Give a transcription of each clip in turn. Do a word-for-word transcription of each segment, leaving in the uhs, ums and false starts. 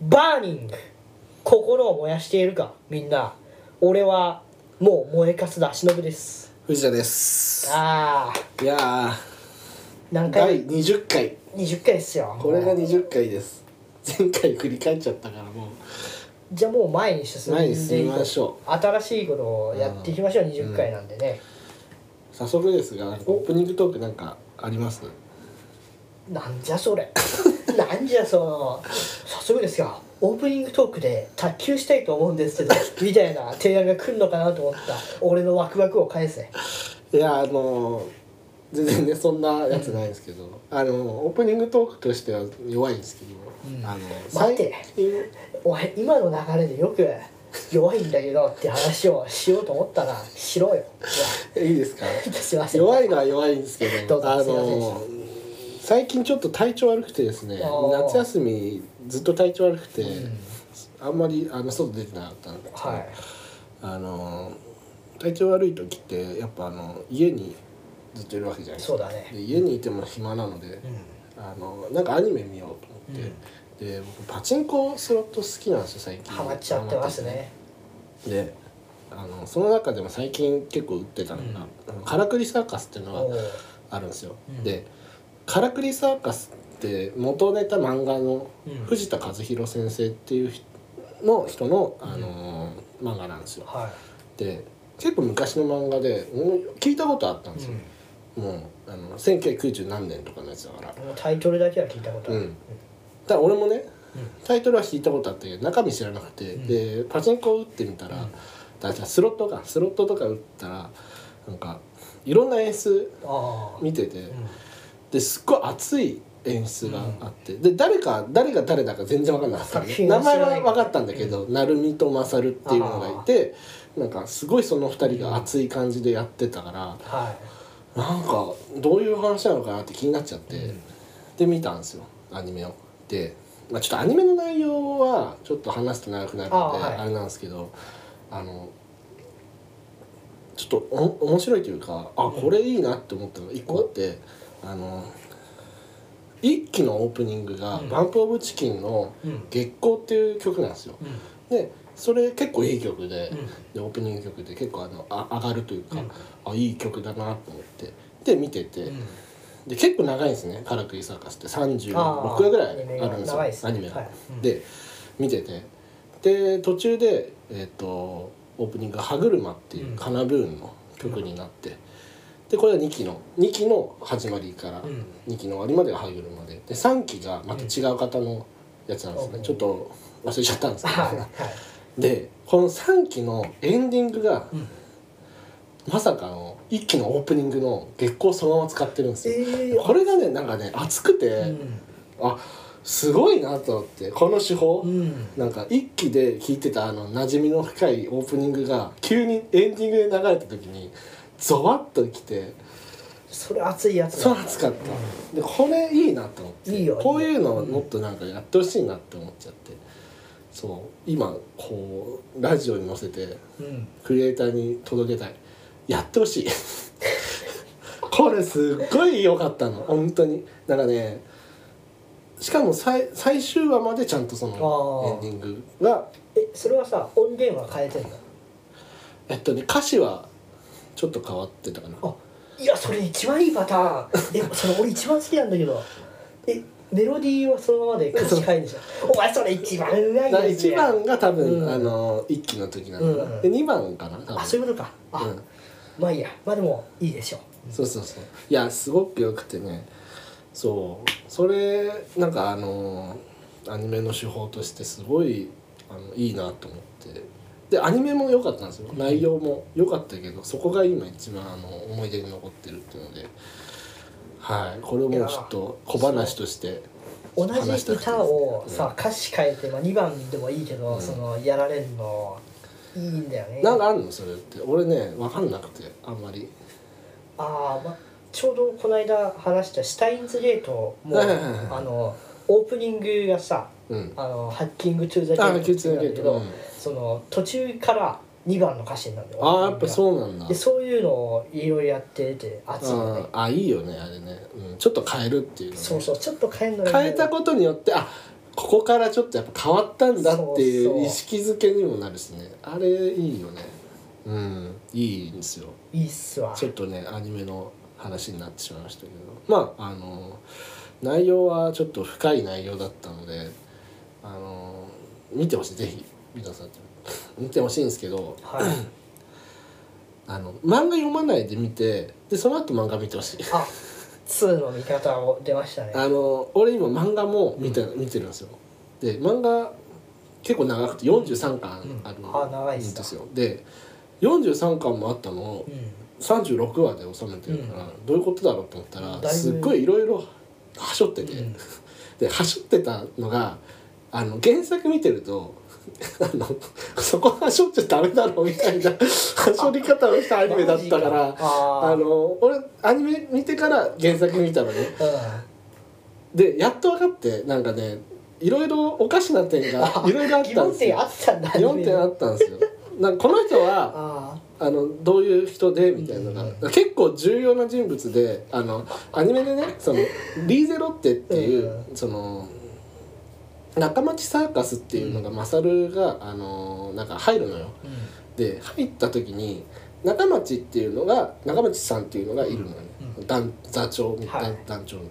バーニング、心を燃やしているかみんな。俺はもう燃えかすだ。忍です。藤田です。ああ、いや、何回？だいにじゅっかい。にじゅっかいですよ。これがにじゅっかいです。前回振り返っちゃったからもう。じゃあもう前に進んでいきましょう。新しいことをやっていきましょう。にじゅっかいなんでね、うん、早速ですが、オープニングトークなんかあります？なんじゃそれなんじゃその早速ですが、オープニングトークで卓球したいと思うんですけどみたいな提案が来るのかなと思った。俺のワクワクを返せ。いや、あの全然ね、そんなやつないんですけど、うん、あのオープニングトークとしては弱いんですけど、うん、あの待って、お前今の流れでよく弱いんだけどって話をしようと思ったらしろよ。いいですか？すいません、弱いのは弱いんですけど、どうぞ。あの最近ちょっと体調悪くてですね、夏休みずっと体調悪くて、うん、あんまりあの外出てなかったんですけど、はい、あの体調悪い時ってやっぱあの家にずっといるわけじゃないですか。そうだね。で家にいても暇なので、うん、あのなんかアニメ見ようと思って、うん、で僕パチンコスロット好きなんですよ。最近ハマっちゃってますね。で、あのその中でも最近結構売ってたのが、うん、からくりサーカスっていうのがあるんですよ、うん、でからくりサーカスって元ネタ漫画の藤田和弘先生っていう人の人の、あのーうん、漫画なんですよ、はい、で結構昔の漫画で聞いたことあったんですよ、うん、もうあのせんきゅうひゃくきゅうじゅうなんねんとかのやつだから、タイトルだけは聞いたことある、うん、ただ俺もね、うん、タイトルは聞いたことあったけど中身知らなくて、うん、でパチンコを打ってみたら、うん、だからスロットかスロットとか打ったらなんかいろんな演出見てて、ですっごい熱い演出があって、うん、で誰か誰が誰だか全然分かんなかった、ね、名前は分かったんだけど、うん、成海と勝っていうのがいて、なんかすごいそのふたりが熱い感じでやってたから、うんはい、なんかどういう話なのかなって気になっちゃって、うん、で見たんですよアニメを。で、まあ、ちょっとアニメの内容はちょっと話すと長くなるので あ,、はい、あれなんですけど、あのちょっとお面白いというか、あこれいいなって思ったのがいっこあって。うん、あのいっきのオープニングがバンプオブチキンの月光っていう曲なんですよ、うん、でそれ結構いい曲 で,、うん、でオープニング曲で結構あのあ上がるというか、うん、あいい曲だなと思ってで見てて、うん、で結構長いんですね。からくりサーカスってさんじゅうろくわぐらいあるんですよ、ね、アニメが、はいうん、で見ててで途中で、えー、とオープニングが歯車っていうカナブーンの曲になって、うんうんでこれはにきのにきの始まりからにきの終わりまでが歯車ででさんきがまた違う方のやつなんですね、うん、ちょっと忘れちゃったんですけど、ねはい、でこのさんきのエンディングが、うん、まさかのいっきのオープニングの月光そのまま使ってるんですよ、えー、これがねなんかね熱くて、うん、あすごいなと思ってこの手法、うん、なんかいっきで聴いてたあの馴染みの深いオープニングが急にエンディングで流れた時にゾワッときて、それ熱いやつだった。熱かった、うん、でこれいいなと思っていいよこういうのをもっとなんかやってほしいなって思っちゃって、うん、そう今こうラジオに載せて、うん、クリエイターに届けたいやってほしいこれすっごい良かったの本当になんかね、しかも最最終話までちゃんとそのエンディングがえそれはさ音源は変えてんの？えっとね歌詞はちょっと変わってたかな。あ、いやそれ一番いいパターン。え、それ俺一番好きなんだけど。え、メロディーはそのままで歌詞変えるでしょ。お前それ一番うまいですね。いちばんが多分、うん、あのいっきの時なんだ、うん。でにばんかな多分。あ、そういうことか。あ、うん、まあいいや。まあでもいいでしょ。そうそうそう。いやすごく良くてね。そうそれなんかあのアニメの手法としてすごいあのいいなと思って。でアニメも良かったんですよ。内容も良かったけど、そこが今一番あの思い出に残ってるっていうので、はい、これもちょっと小話として同じ歌をさ、うん、歌詞変えて、まあ、にばんでもいいけど、うん、そのやられるのいいんだよね。なんかあるのそれって俺ね分かんなくてあんまり。ああ、ま、ちょうどこの間話したシュタインズゲートもあのオープニングがさ、うん、あのハッキングトゥーザゲートその途中からにばんの歌詞になるんだよ。ああやっぱそうなんだ。でそういうのをいろいろやってて熱いよね。ああいいよねあれね、うん、ちょっと変えるっていう、ね、そうそうちょっと変えるの、ね、変えたことによってあここからちょっとやっぱ変わったんだっていう意識づけにもなるしね。そうそう、あれいいよね。うん、いいんですよ。いいっすわ。ちょっとねアニメの話になってしまいましたけど、まああの内容はちょっと深い内容だったので、あの見てほしい、ぜひ皆さん見てほしいんですけど、はい、あの漫画読まないで見て、でその後漫画見てほしい。あ、にの見方を出ましたね。あの俺今漫画も見て、うん、見てるんですよ。で漫画結構長くてよんじゅうさんかんあるんですよ。うん、でよんじゅうさんかんもあったのをさんじゅうろくわで収めてるから、うん、どういうことだろうと思ったら、すっごいいろいろはしょってて、うん、ではしょってたのがあの原作見てるとあのそこはしょっちゃダメだろうみたいなはしょり方をしたアニメだったから、あの俺アニメ見てから原作見たのね。でやっと分かって、なんかねいろいろおかしな点がいろいろあったんですよ。よんてんあったんですよ。なんかこの人はあのどういう人でみたいなのが、うん、結構重要な人物で、あのアニメでね、そのリーゼロッテっていう、うん、その仲町サーカスっていうのが、マサルがあのなんか入るのよ、うん、で入った時に仲町っていうのが仲町さんっていうのがいるのよね、うん、団座長みたいな、はい、団長み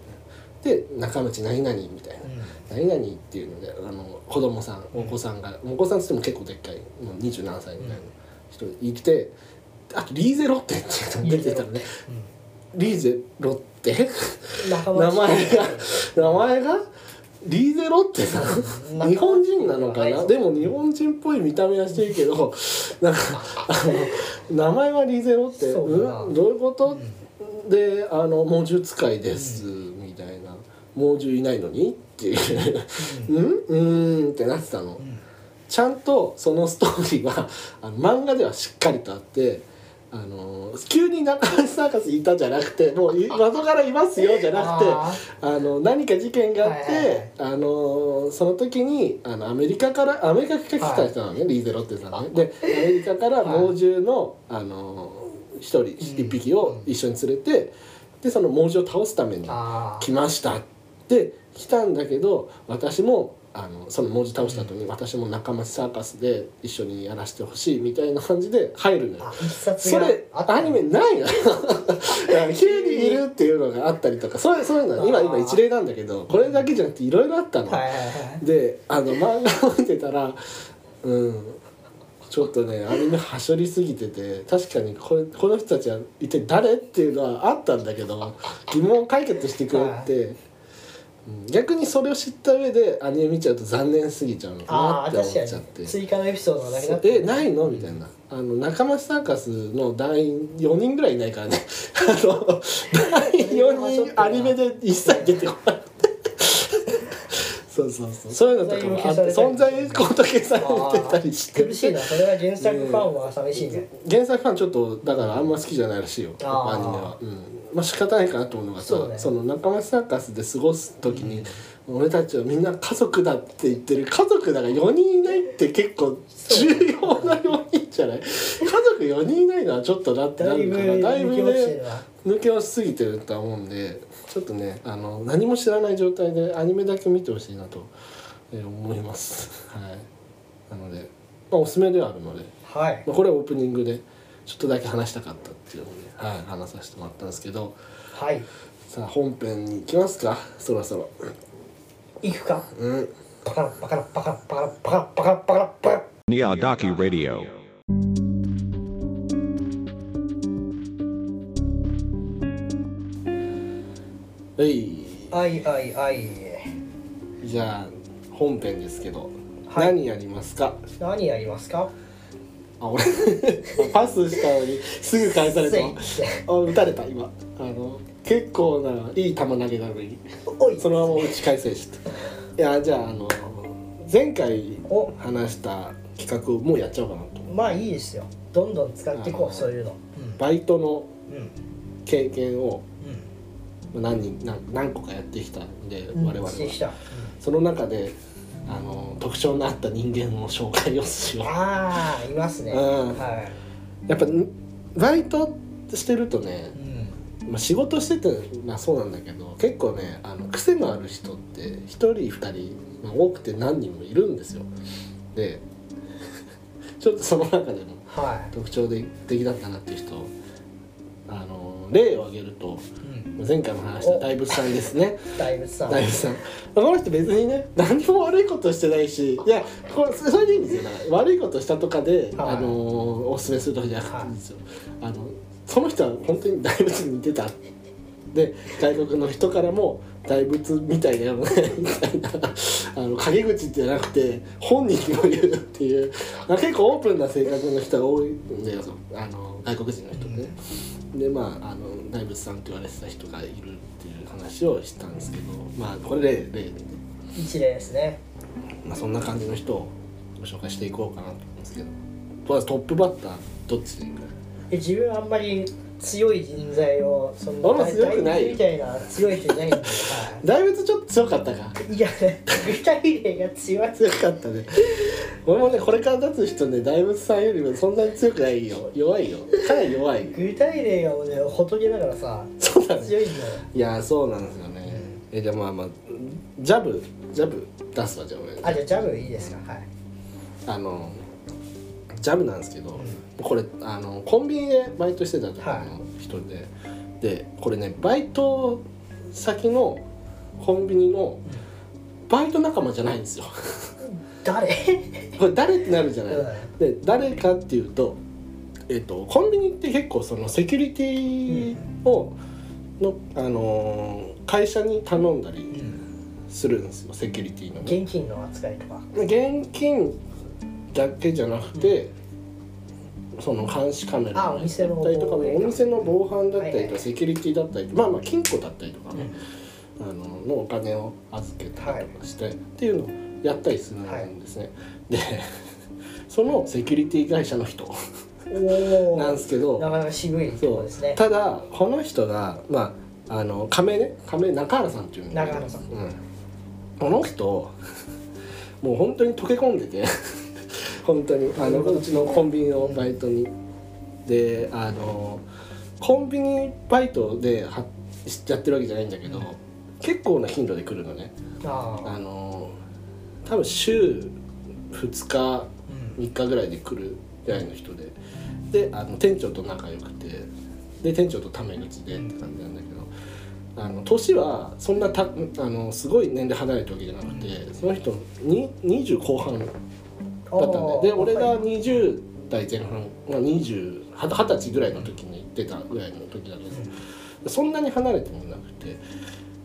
たいなで仲町何々みたいな。うん、何々っていうので、あの子供さん、お子さんが、お子さんって言っても結構でっかいもうにじゅうななさいぐらいの人いて、あとリーゼロッテっていうのが出てたのね。リーゼロッテ名前が名前がリーゼロッテさん、日本人なのかな、でも日本人っぽい見た目はしてるけど、なんかあの名前はリーゼロッテ、うん、どういうこと、うん、であの猛獣使いです、うん、みたいな、猛獣いないのにっていううんうんうんってなってたの、うん、ちゃんとそのストーリーはあの漫画ではしっかりとあって、あの急に仲間サーカスいたじゃなくて、もう窓からいますよじゃなくてあの何か事件があって、はいはい、あのその時にあのアメリカからアメリカから来た人なのね、はい、リーゼロッテさんね。でアメリカから猛獣の一、はい、人一匹を一緒に連れて、でその猛獣を倒すために来ましたで来たんだけど、私もあのその文字倒した後に、うん、私も仲間サーカスで一緒にやらせてほしいみたいな感じで入るのよ。それアニメないの急にいるっていうのがあったりとか、そういうそういうのは今今一例なんだけど、これだけじゃなくていろいろあったの。であの漫画を見てたら、うん、ちょっとねアニメはしょりすぎてて、確かにこれこの人たちは一体誰っていうのはあったんだけど、疑問を解決してくれて。逆にそれを知った上でアニメ見ちゃうと残念すぎちゃうのかなって思っちゃって、追加のエピソードがなくなって、えないのみたいな、あの仲間サーカスの団員よにんぐらいいないからねあの団員よにんアニメで一切出てこないそうそうそう、そういうのとかもあって、存在ごと消されてたりして苦しいな。それは原作ファンは寂しいね。原作ファンちょっとだからあんま好きじゃないらしいよ、アニメは。うんまあ仕方ないかなと思うのがさ、そ、ね、その仲間サーカスで過ごす時に、うん、俺たちはみんな家族だって言ってる、家族だからよにんいないって結構重要なよにんじゃない、家族よにんいないのはちょっとだってなるから、だいぶね抜け落ちすぎてるとは思うんで、ちょっとねあの何も知らない状態でアニメだけ見てほしいなと思いますはい。なので、まあ、おすすめではあるので、はい、まあこれはオープニングでちょっとだけ話したかったっていうので、はい、話させてもらったんですけど、はい、さあ本編に行きますか、そろそろ行くか、うん、パカラパカラパカラパカラパカラパカラパカラパカラニヤダキラディオ。はいはいはい。じゃあ本編ですけど、はい、何やりますか何やりますかあ俺パスしたのにすぐ返されたあ打たれた今あの結構ないい球投げなのにそのまま打ち返せした。いやじゃあ、あの前回話した企画をもうやっちゃおうかなと。まあいいですよ、どんどん使っていこうそういうの、うん、バイトの経験を何人、何、何個かやってきたんで、うん、我々は、うん、その中であの特徴のあった人間の紹介をしよう。ああいますね、うんはい、やっぱバイトしてるとね、うん、まあ、仕事しててまあそうなんだけど、結構ねあの癖のある人ってひとりふたり、まあ、多くて何人もいるんですよ。でちょっとその中でも特徴的だったなっていう人、はい、あの例を挙げると、うん、前回も話した大仏さんですね。大仏さん、大仏さんこの人別にね何も悪いことしてないし、いやこれそれでいいんですよ。だから悪いことしたとかで、はい、あのおすすめするとかじゃなくていいんですよ、はい、あのその人は本当に大仏に似てたで、外国の人からも大仏みたいだよねみたいな、あの陰口じゃなくて本人にも言うっていう、結構オープンな性格の人が多いんだよ、あの外国人の人ね、うん、でまああの大仏さんって言われてた人がいるっていう話をしたんですけど、まあこれ例で一例ですね、まあ、そんな感じの人をご紹介していこうかなと思うんですけど、トップバッターどっちでいいか。自分はあんまり強い人材をその大仏みたいな強い人じゃないんだ大仏ちょっと強かったか。いやふたり例が強い強かったね俺もねこれから立つ人ね大仏さんよりもそんなに強くないよ、弱いよ、かなり弱い具体例がもうね仏だからさ、そうだね、強いんだよ。いやそうなんですよね、うん、えじゃあまあまあジャブジャブ出すわ。じゃあ俺あじゃあジャブいいですか、はい、あのジャブなんですけど、うん、これあのコンビニでバイトしてた時の人で、はい、でこれねバイト先のコンビニのバイト仲間じゃないんですよ誰これ誰ってなるじゃない、うん、で誰かっていうと、えーと、コンビニって結構そのセキュリティをの、うん、あの会社に頼んだりするんですよ、セキュリティの現金の扱いとか現金だけじゃなくて、うん、その監視カメラだったりとか、お店の防犯だったりとか、はいはい、セキュリティだったりとか、まあまあ金庫だったりとかね、うん、あの、のお金を預けたりとかして、はい、っていうのをやったりするんですね、はい、でそのセキュリティ会社の人なんですけど、なかなか渋いとこですね。ただこの人が、まあ、あの仮名ね、仮名中原さんっていうんですけど、中原さん、うん、この人もう本当に溶け込んでて本当にあのうちのコンビニのバイトにで、あのコンビニバイトではやってるわけじゃないんだけど、結構な頻度で来るのね。ああの多分週ふつかみっかぐらいで来るぐらいの人で、であの店長と仲良くて、で店長とタメ口でって感じなんだけど、あの年はそんなたあのすごい年齢離れたわけじゃなくて、その人ににじゅう後半だったんで、で俺がにじゅう代前半、まあ、にじゅう、はたちぐらいの時に出たぐらいの時だったんです、うん、そんなに離れてもなくて、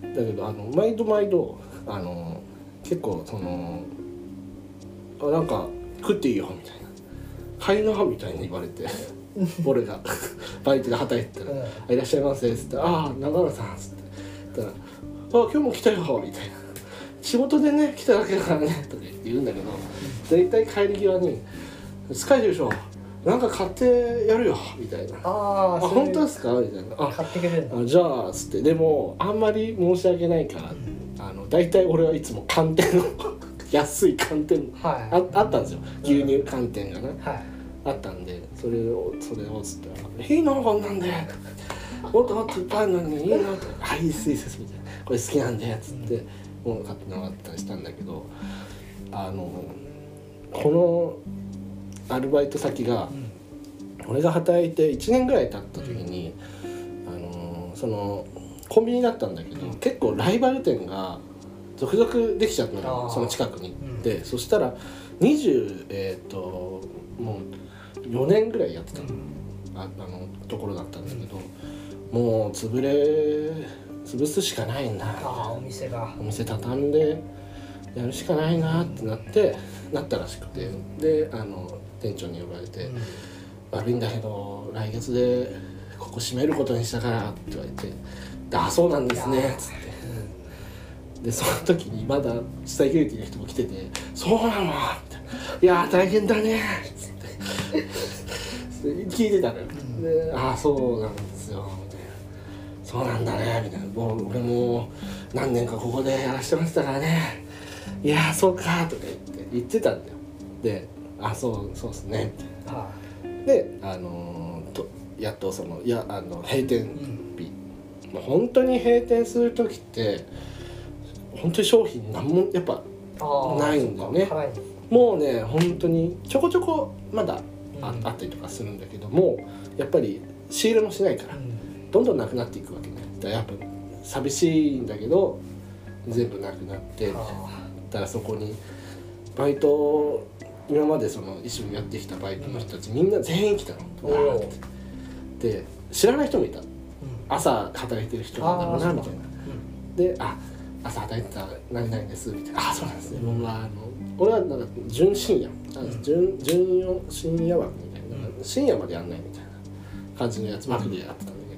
だけどあの毎度毎度あの結構そのあなんか食っていいよみたいな、買いなみたいに言われて俺がバイトで働いてたら、うん、いらっしゃいませっつって、ああ中原さんっつって言ったら、あ今日も来たよみたいな、仕事でね来ただけだからねとか言うんだけど、絶対帰り際に使えるでしょ、なんか買ってやるよみたいな、ああ本当ですかみたいな、あ買ってくれるのじゃあつって、でもあんまり申し訳ないから、うん、あのだいたい俺はいつも寒天の安い寒天、はい、あ, あったんですよ、牛乳寒天がね、うんはい、あったんでそれをそれをつったら、いいのこんなんでもっともっといっぱいあるのにいいのとあいいですいいですみたいな、これ好きなんでつって、うんもう買ってもらったりしたんだけど、あのこのアルバイト先が、うん、俺が働いていちねんぐらい経った時に、うん、あのそのコンビニだったんだけど、うん、結構ライバル店が続々できちゃったの、その近くに、うん、でそしたらにじゅう、えー、ともうよねんぐらいやってたの、うん、あ, あのところだったんだけど、うん、もう潰れ潰すしかないんだ、あお店がお店畳んでやるしかないなってなってなったらしくて、であの店長に呼ばれて、うん、悪いんだけど来月でここ閉めることにしたからって言われて、であそうなんですねっつって、でその時にまだセキュリティの人も来てて、そうなのみたいな、いや大変だねっつって聞いてたのよ、うん、であそうなんですよそうなんだねみたいな、もう俺も何年かここでやらしてましたからね、いやーそうかとか言って言ってたんだよ、であそうそうっすねみたいな、であのー、とやっとそのいやあの閉店日まあ、本当に閉店する時って本当に商品なんもやっぱないんだよね。はい、もうね本当にちょこちょこまだ あ,、うん、あったりとかするんだけども、やっぱり仕入れもしないから、うん、どんどんなくなっていくわけね。だからやっぱ寂しいんだけど全部なくなってみたいな。だからそこにバイト、今までその一緒にやってきたバイトの人たち、うん、みんな全員来たの。うん、ってで知らない人もいた。うん、朝働いてる人なんだろうなみたいな。うん、であ朝働いてた何々ですみたいな。あそうなんですね。うん、あの俺はなんか準深夜、うん、準準夜深夜枠みたいな、うん、深夜までやんないみたいな感じのやつ枠でやってたんだ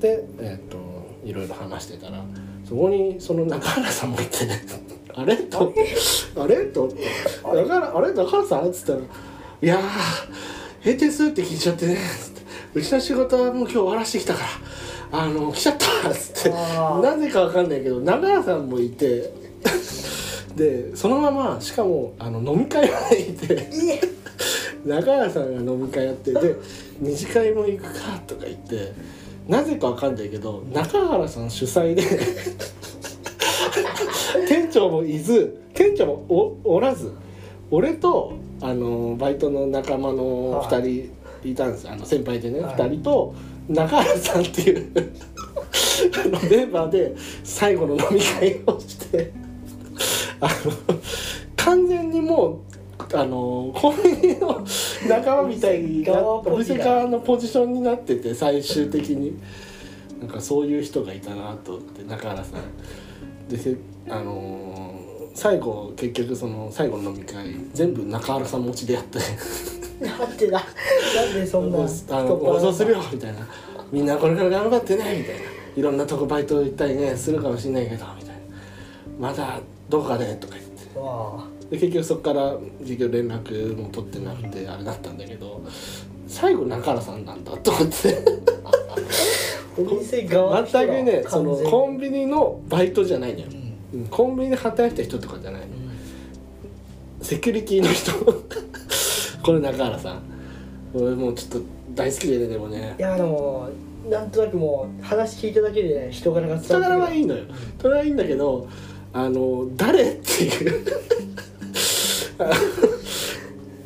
けど、うん、でえっといろいろ話してたらそこにその中原さんもいて、ね。あれとあれとだからあれだからさっつったら「いや閉店するって聞いちゃってね」つって「うちの仕事はもう今日終わらしてきたからあの来ちゃった」っつってなぜかわかんないけど長屋さんもいてでそのまましかもあの飲み会までいて長屋さんが飲み会やってで二次会も行くかとか言ってなぜかわかんないけど中原さん主催で店長もいず店長も お, おらず俺とあのバイトの仲間のふたりいたんですよ、はい、あの先輩でね、はい、ふたりと中原さんっていうあのメンバーで最後の飲み会をしてあの完全にもうあのコンビニの仲間みたいにお店側のポジションになってて最終的になんかそういう人がいたなと思って中原さんであのー、最後結局その最後の飲み会全部中原さん持ちでやってなんでだなんでそんな放送するよみたいなみんなこれから頑張ってねみたいないろんなとこバイト行ったりねするかもしれないけどみたいなまだどうかねとか言ってわで結局そこから結局連絡も取ってなくてあれだったんだけど最後中原さんなんだと思ってお店側全くねそのコンビニのバイトじゃないのよ、うん、コンビニで働いてた人とかじゃないの、うん、セキュリティの人これ中原さん俺もうちょっと大好きでねでもねいやでもなんとなくもう話聞いただけで、ね、人柄が伝わって人柄はいいのよそれはいいんだけどあの誰っていう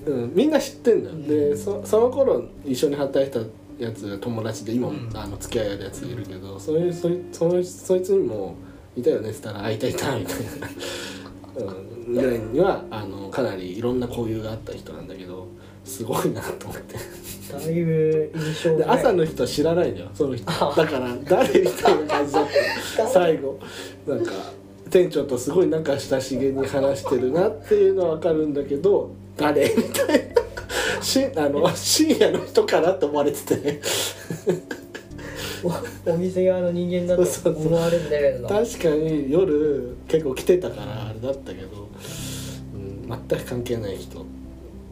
うん、みんな知ってんだよ、うん、で そ, その頃一緒に働いてたやつ友達で今も、うん、あの付き合いあるやついるけど、うん、そういう そ, そ, そいつにもいたよねって言ったらあいたいたみたいなぐらいにはあのかなりいろんな交友があった人なんだけどすごいなと思ってだいぶ印象で朝の人は知らないのよその人だから誰みたいな感じだった最後なんか店長とすごいなんか親しげに話してるなっていうのは分かるんだけど誰みたいなしあの深夜の人かなと思われててお, お店側の人間だと思われるレベルの確かに夜結構来てたからあれだったけど、うんうん、全く関係ない人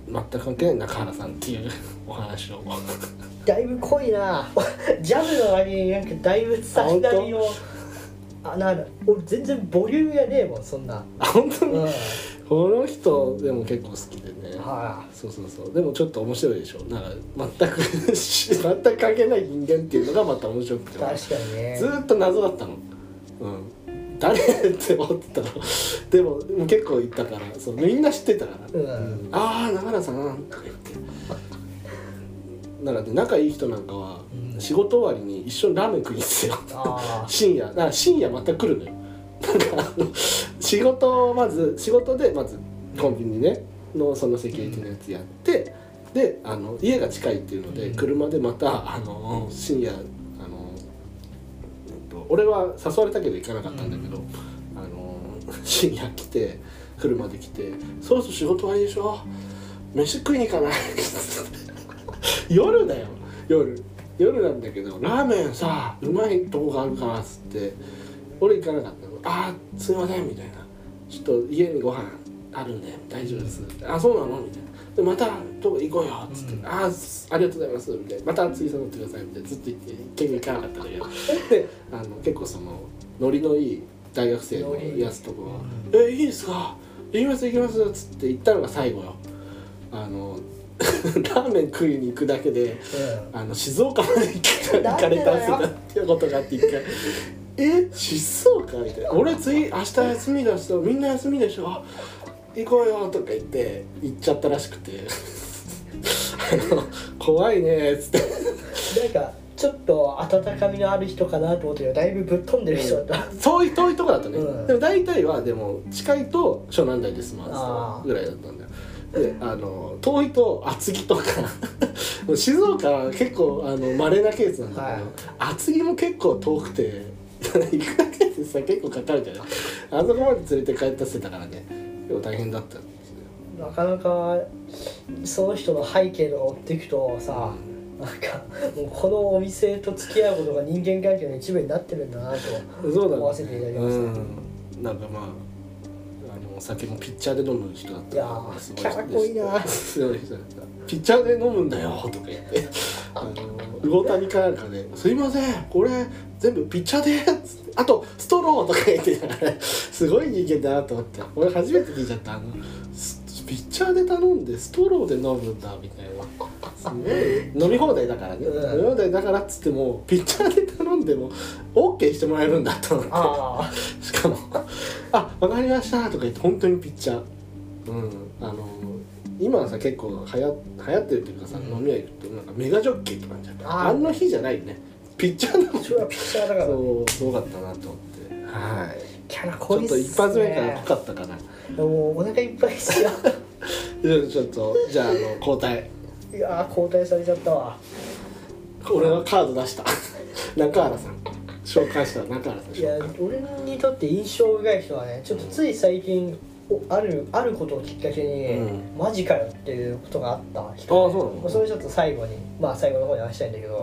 全く関係ない中原さんっていうお話をだいぶ濃いなジャムの割になんかだいぶ先なりをあなる俺全然ボリュームやねえもんそんなあ本当に、うん、この人でも結構好きでね、はあ、そうそうそうでもちょっと面白いでしょなんか全く全く関係ない人間っていうのがまた面白くて確かにねずっと謎だったの、うん、誰って思ってたのでも結構言ったからそうみんな知ってたから、うんうん、ああ中原さんとか言ってなので仲いい人なんかは仕事終わりに一緒にラーメン食いんですよ、うん、深夜だから深夜また来るのよなんかあの仕事をまず仕事でまずコンビニねのそのセキュリティのやつやって、うん、であの家が近いっていうので車でまたあの深夜あの、えっと、俺は誘われたけど行かなかったんだけど、うん、あの深夜来て車で来てそろそろ仕事終わりでしょ飯食いに行かない夜だよ夜夜なんだけどラーメンさうまいとこがあるからっつって俺行かなかったのあーすいませんみたいなちょっと家にご飯あるんで大丈夫ですあそうなのみたいなでまたどこ行こうよっつって、うん、あーありがとうございますみたいなまた次誘ってくださいみたいなずっと言って結局行かなかったんだけどであの結構そのノリのいい大学生のやつとかはえー、いいですか行きます行きますっつって行ったのが最後よあのラーメン食いに行くだけで、うん、あの静岡まで行かれたっていうことがあって一回え静岡みたいな、俺つい明日休みだしみんな休みでしょあ行こうよとか言って行っちゃったらしくてあの怖いねっつってなんかちょっと温かみのある人かなと思ったけどだいぶぶっ飛んでる人だった、うん、遠い遠いとこだったね、うん、でも大体はでも近いと湘南台で済ますぐらいだったんだよ。であの遠いと厚木とか静岡は結構あの稀なケースなんだけど、はい、厚木も結構遠くて行くだけでさ結構かかるじゃない。あそこまで連れて帰ったせたからね結構大変だったんですよ。なかなかその人の背景を追っていくとさ、うん、なんかもうこのお店と付き合うことが人間関係の一部になってるんだなと思わせていただきました。そうだね、うん、なんかまあお酒もピッチャーで飲む人だった。いやーすごい人でした。キャラ濃いなすごい人だった。ピッチャーで飲むんだよとか言ってあの魚谷かなんかで、ね、すいませんこれ全部ピッチャーでっつってあとストローとか言ってすごい人間だなと思って俺初めて聞いちゃったあのピッチャーで頼んでストローで飲むんだみたいな飲み放題だからね、うん、飲み放題だからっつってもピッチャーで頼んでも OK してもらえるんだと思ってあしかもあ、わかりましたとか言って本当にピッチャー、うん、あの今はさ結構流行ってるっていうかさ、うん、飲み屋行くとなんかメガジョッキーとかなんじゃん あ, あんの日じゃないねピッチャーだもん。それはピッチャーだから、ね、そうすごかったなと思ってはいキャラ濃いっすね。ちょっと一発目から濃かったかな。もうお腹いっぱいっすよちょっとじゃああの交代いやー交代されちゃったわ。俺はカード出した中原さん紹介した中原さん紹介。いや俺にとって印象深い人はねちょっとつい最近あるあることをきっかけに、うん、マジかよっていうことがあった人、ね、ああそうなの。それちょっと最後にまあ最後の方に話したいんだけど、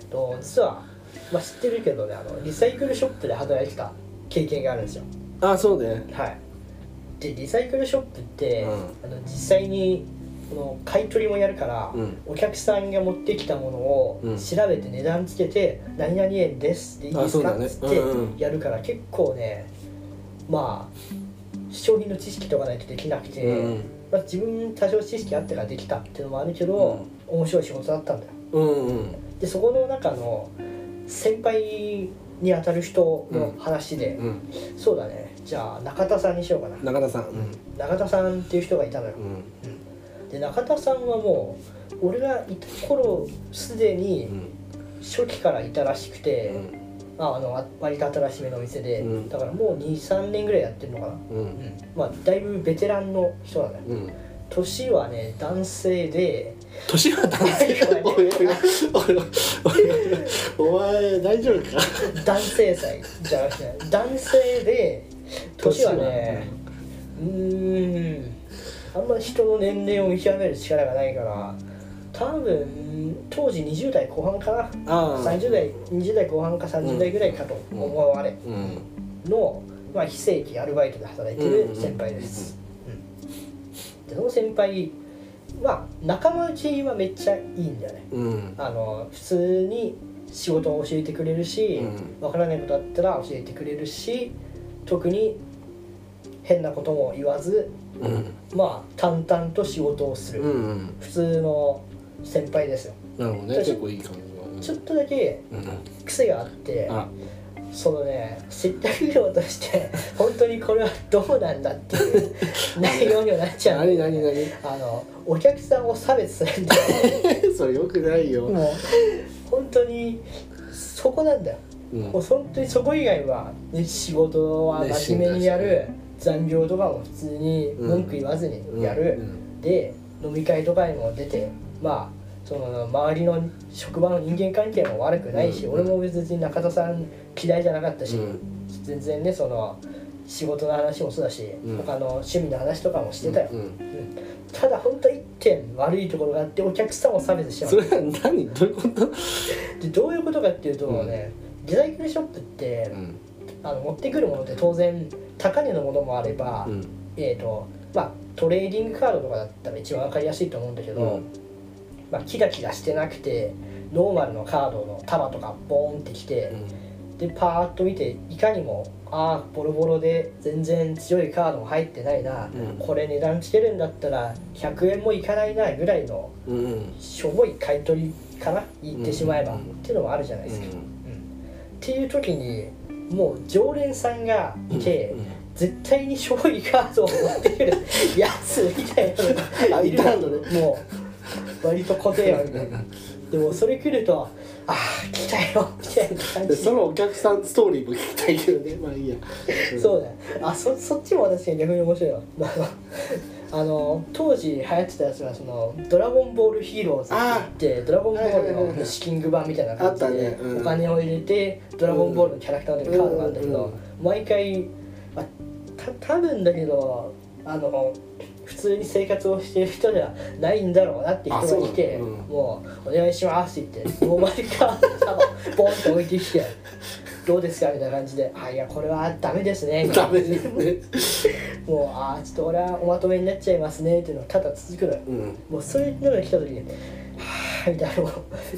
うん、と実は、まあ、知ってるけどねあのリサイクルショップで働いてた経験があるんですよ。ああそうねはい。でリサイクルショップって、うん、あの実際にこの買い取りもやるから、うん、お客さんが持ってきたものを調べて値段つけて、うん、何々円ですでいいですか、ね、ってやるから、うんうん、結構ねまあ商品の知識とかないとできなくて、うんまあ、自分多少知識あってからできたっていうのもあるけど、うん、面白い仕事だったんだよ、うんうん、でそこの中の先輩に当たる人の話で、うんうん、そうだねじゃあ中田さんにしようかな。中田さん、うん、中田さんっていう人がいたのよ、うんうんで中田さんはもう俺がいた頃すでに初期からいたらしくて、うん、ああの割と新しめのお店で、うん、だからもう に,さん 年ぐらいやってるのかな、うんうん、まあだいぶベテランの人なんだよ、うん、年はね男性で年は男性かおいおいお前大丈夫か男性祭じゃなくて男性で年はねうーんあんま人の年齢を見極める力がないから多分当時にじゅう代後半かなあさんじゅう代にじゅう代後半かさんじゅう代ぐらいかと思われ、うんうん、の、まあ、非正規アルバイトで働いてる先輩です、うんうんうん、でその先輩まあ仲間内はめっちゃいいんだよね、うん、あの普通に仕事を教えてくれるし、うん、分からないことあったら教えてくれるし特に変なことも言わず、うん、まあ淡々と仕事をする、うんうん、普通の先輩ですよ。なるほどね。結構いい感じの、うん、ちょっとだけ癖があって、うん、そのね接客業として本当にこれはどうなんだっていう内容にはなっちゃう。何何何あのお客さんを差別するんだよそれ良くないよ。もう本当にそこなんだよ、うん、もう本当にそこ以外は、ね、仕事は真面目にやる残業とかも普通に文句言わずにやる、うんうん、で飲み会とかにも出てまあその周りの職場の人間関係も悪くないし、うん、俺も別に中田さん嫌いじゃなかったし、うん、全然ねその仕事の話もそうだし、うん、他の趣味の話とかもしてたよ、うんうんうん、ただ本当一点悪いところがあってお客さんを差別してます。それは何どういうことでどういうことかっていうと、うん、ねリサイクルショップって、うん、あの持ってくるものって当然高値のものもあれば、うんえーとまあ、トレーディングカードとかだったら一番分かりやすいと思うんだけど、うんまあ、キラキラしてなくてノーマルのカードの束とかボーンってきて、でパーッと見て、いかにもああボロボロで全然強いカードも入ってないな、うん、これ値段つけるんだったらひゃくえんもいかないなぐらいのしょぼい買い取りかな、言ってしまえば、うん、っていうのもあるじゃないですか、うんうん、っていう時にもう常連さんがいて、うんうん、絶対にしょぼいカードを持ってくるやつみたいなのがいるのもう割と固定やみたいな。でもそれ来るとああ来たよみたいな感じで、そのお客さんストーリーも聞きたいけどね、まあいいや、うん、そうだ、あ そ, そっちも私逆に面白いわあの当時流行ってたやつがそのドラゴンボールヒーローズって言って、ドラゴンボールのシキング版みたいな感じでお金を入れてドラゴンボールのキャラクターのカードがあるんだけど、毎回、まあ、た多分だけどあの普通に生活をしてる人ではないんだろうなって人が来て、う、うん、もうお願いしますって言って、もうマジかボンって置いてきて、どうですかみたいな感じで、あいやこれはダメですね。ダメですね。もうあちょっと俺はおまとめになっちゃいますねっていうのがただ続くのよ。うん、もうそういうのが来た時に、はぁみたいな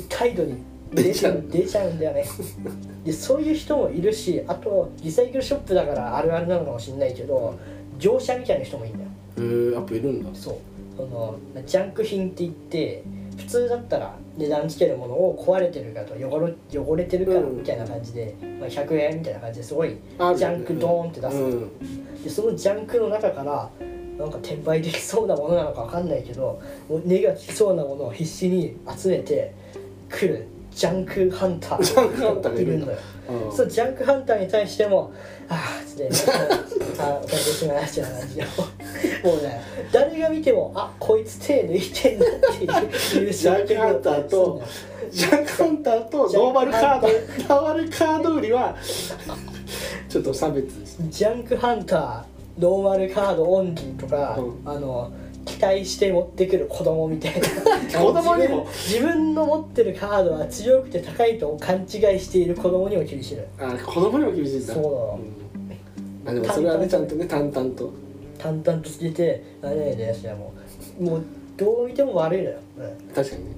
態度に出ちゃう出ちゃうんだよね。でそういう人もいるし、あとリサイクルショップだからあるあるなのかもしれないけど、乗車みたいな人もいるんだよ。えー、やっぱいるんだ。そう、そのジャンク品って言って、普通だったら値段つけるものを壊れてるかと 汚, 汚れてるかみたいな感じで、うん、まあ、ひゃくえんみたいな感じですごいジャンクドーンって出す、うん、でそのジャンクの中からなんか転売できそうなものなのか分かんないけど、値がつきそうなものを必死に集めてくるジャンクハンターがいるのよ。そのジャンクハンターに対しても「ああ」っつって「ああおかしいな」って話でもうね、誰が見ても「あこいつ手抜いてんだ」っていうジャンクハンターとジャンクハンターとノーマルカードノーマルカード売りはちょっと差別ですね。ジャンクハンターノーマルカードオンリーとか、うん、あの期待して持ってくる子供みたいな子供にも自分の持ってるカードは強くて高いと勘違いしている子供にも厳しい。あ子供にも厳しいんだ。そうだ、うん、でもそれはねちゃんとね淡々と淡々とつけてあれないで、それはもうもうどう見ても悪いのよ、うん、確かにね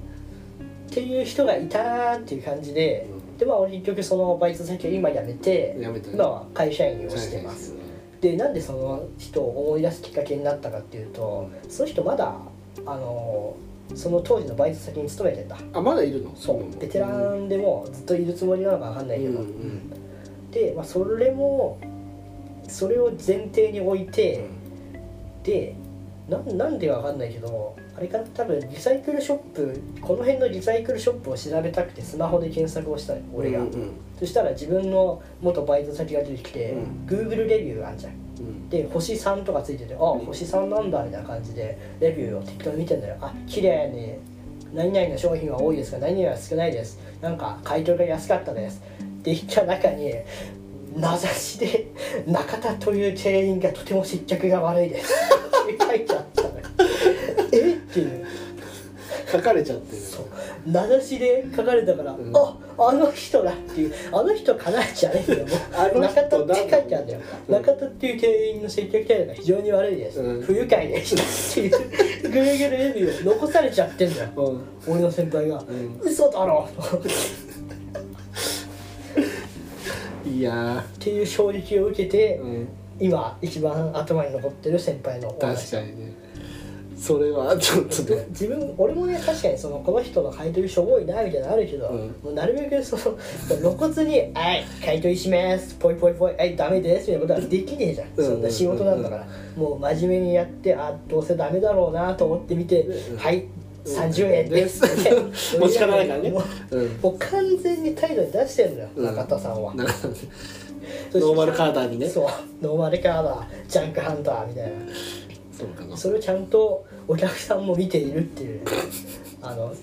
っていう人がいたーっていう感じで、うん、でまあ俺結局そのバイト先を今辞めて、辞めたね、今は会社員をしてます。でなんでその人を思い出すきっかけになったかっていうと、その人まだあのその当時のバイト先に勤めてた。あまだいるの？そうベテランでもずっといるつもりなのか分かんないけど、うんうん、で、まあ、それもそれを前提に置いて、うん、で な, なんでか分かんないけどあれか多分リサイクルショップ、この辺のリサイクルショップを調べたくてスマホで検索をしたの俺が、うんうん、そしたら自分の元バイト先が出てきて、うん、Google レビューあんじゃん、うん、でほしさんとかついてて、あほしさんなんだみたいな感じでレビューを適当に見てんだよ。あ綺麗に何々の商品は多いですが何々は少ないです、なんか買い取りが安かったですって言った中に名指しで中田という店員がとても接客が悪いですって書いてあったのよえっていう書かれちゃってる。そう名指しで書かれたから、うん、ああの人だっていう、あの人かなじゃねえんだよもう中田って書いてあるんだよ、うん、中田っていう店員の接客態度が非常に悪いです、うん、不愉快でしたっていう Google レビューを残されちゃってんだよ、うん、俺の先輩が、うん、嘘だろいやっていう衝撃を受けて、うん、今一番頭に残ってる先輩のお話。確かにねそれはちょっとね自分俺もね確かにそのこの人の買い取りしょぼいなみたいなのあるけど、うん、もうなるべくその露骨に「はい買い取りしますポイポイポイはいダメです」みたいなことはできねえじゃん、そんな仕事なんだから、もう真面目にやって、あどうせダメだろうなと思って見て「はいさんじゅうえんです」って持ち方ないからね、もう完全に態度に出してるんだよ中田さんは。ノーマルカーダーにね、そうノーマルカーダージャンクハンターみたいな。それをちゃんとお客さんも見ているっていうあの